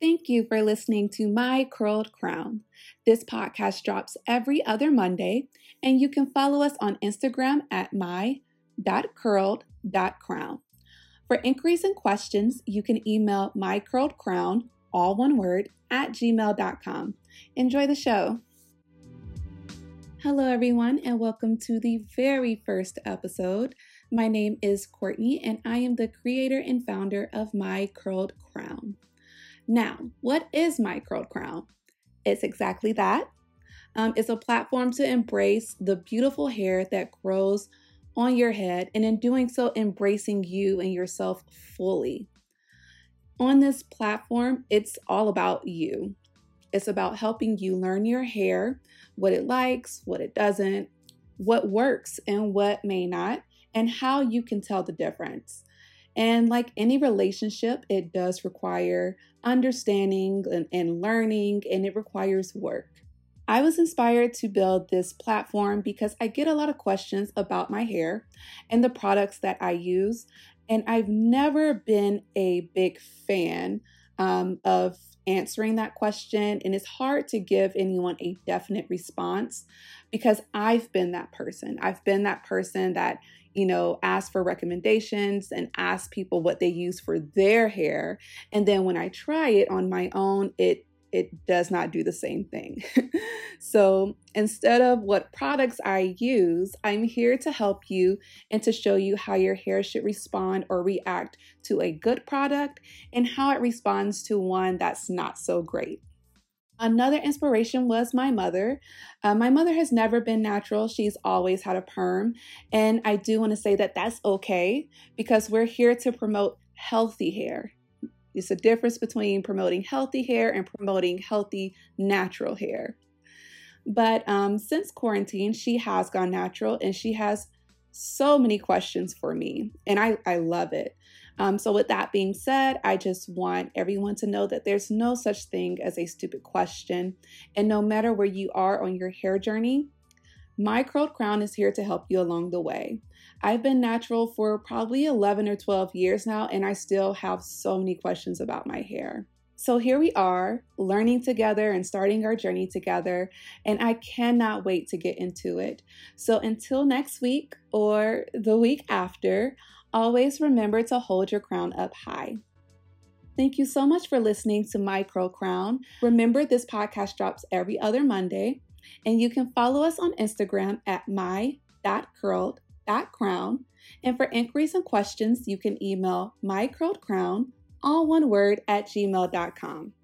Thank you for listening to My Curled Crown. This podcast drops every other Monday, and you can follow us on Instagram at my.curled.crown. For inquiries and questions, you can email mycurledcrown, all one word, @gmail.com. Enjoy the show. Hello, everyone, and welcome to the very first episode. My name is Courtney, and I am the creator and founder of My Curled Crown. Now, what is My Curled Crown? It's exactly that. It's a platform to embrace the beautiful hair that grows on your head, and in doing so, embracing you and yourself fully. On this platform, it's all about you. It's about helping you learn your hair, what it likes, what it doesn't, what works and what may not, and how you can tell the difference. And like any relationship, it does require understanding and learning, and it requires work. I was inspired to build this platform because I get a lot of questions about my hair and the products that I use. And I've never been a big fan of answering that question. And it's hard to give anyone a definite response because I've been that person. I've been that person that, ask for recommendations and ask people what they use for their hair. And then when I try it on my own, it does not do the same thing. So instead of what products I use, I'm here to help you and to show you how your hair should respond or react to a good product and how it responds to one that's not so great. Another inspiration was my mother. My mother has never been natural. She's always had a perm. And I do want to say that that's okay because we're here to promote healthy hair. It's a difference between promoting healthy hair and promoting healthy natural hair. But since quarantine, she has gone natural and she has so many questions for me, and I love it. So with that being said, I just want everyone to know that there's no such thing as a stupid question. And no matter where you are on your hair journey, My Curled Crown is here to help you along the way. I've been natural for probably 11 or 12 years now, and I still have so many questions about my hair. So here we are, learning together and starting our journey together, and I cannot wait to get into it. So until next week or the week after, always remember to hold your crown up high. Thank you so much for listening to My Curled Crown. Remember, this podcast drops every other Monday, and you can follow us on Instagram at my.curled.crown. And for inquiries and questions, you can email mycurledcrown, all one word, @gmail.com.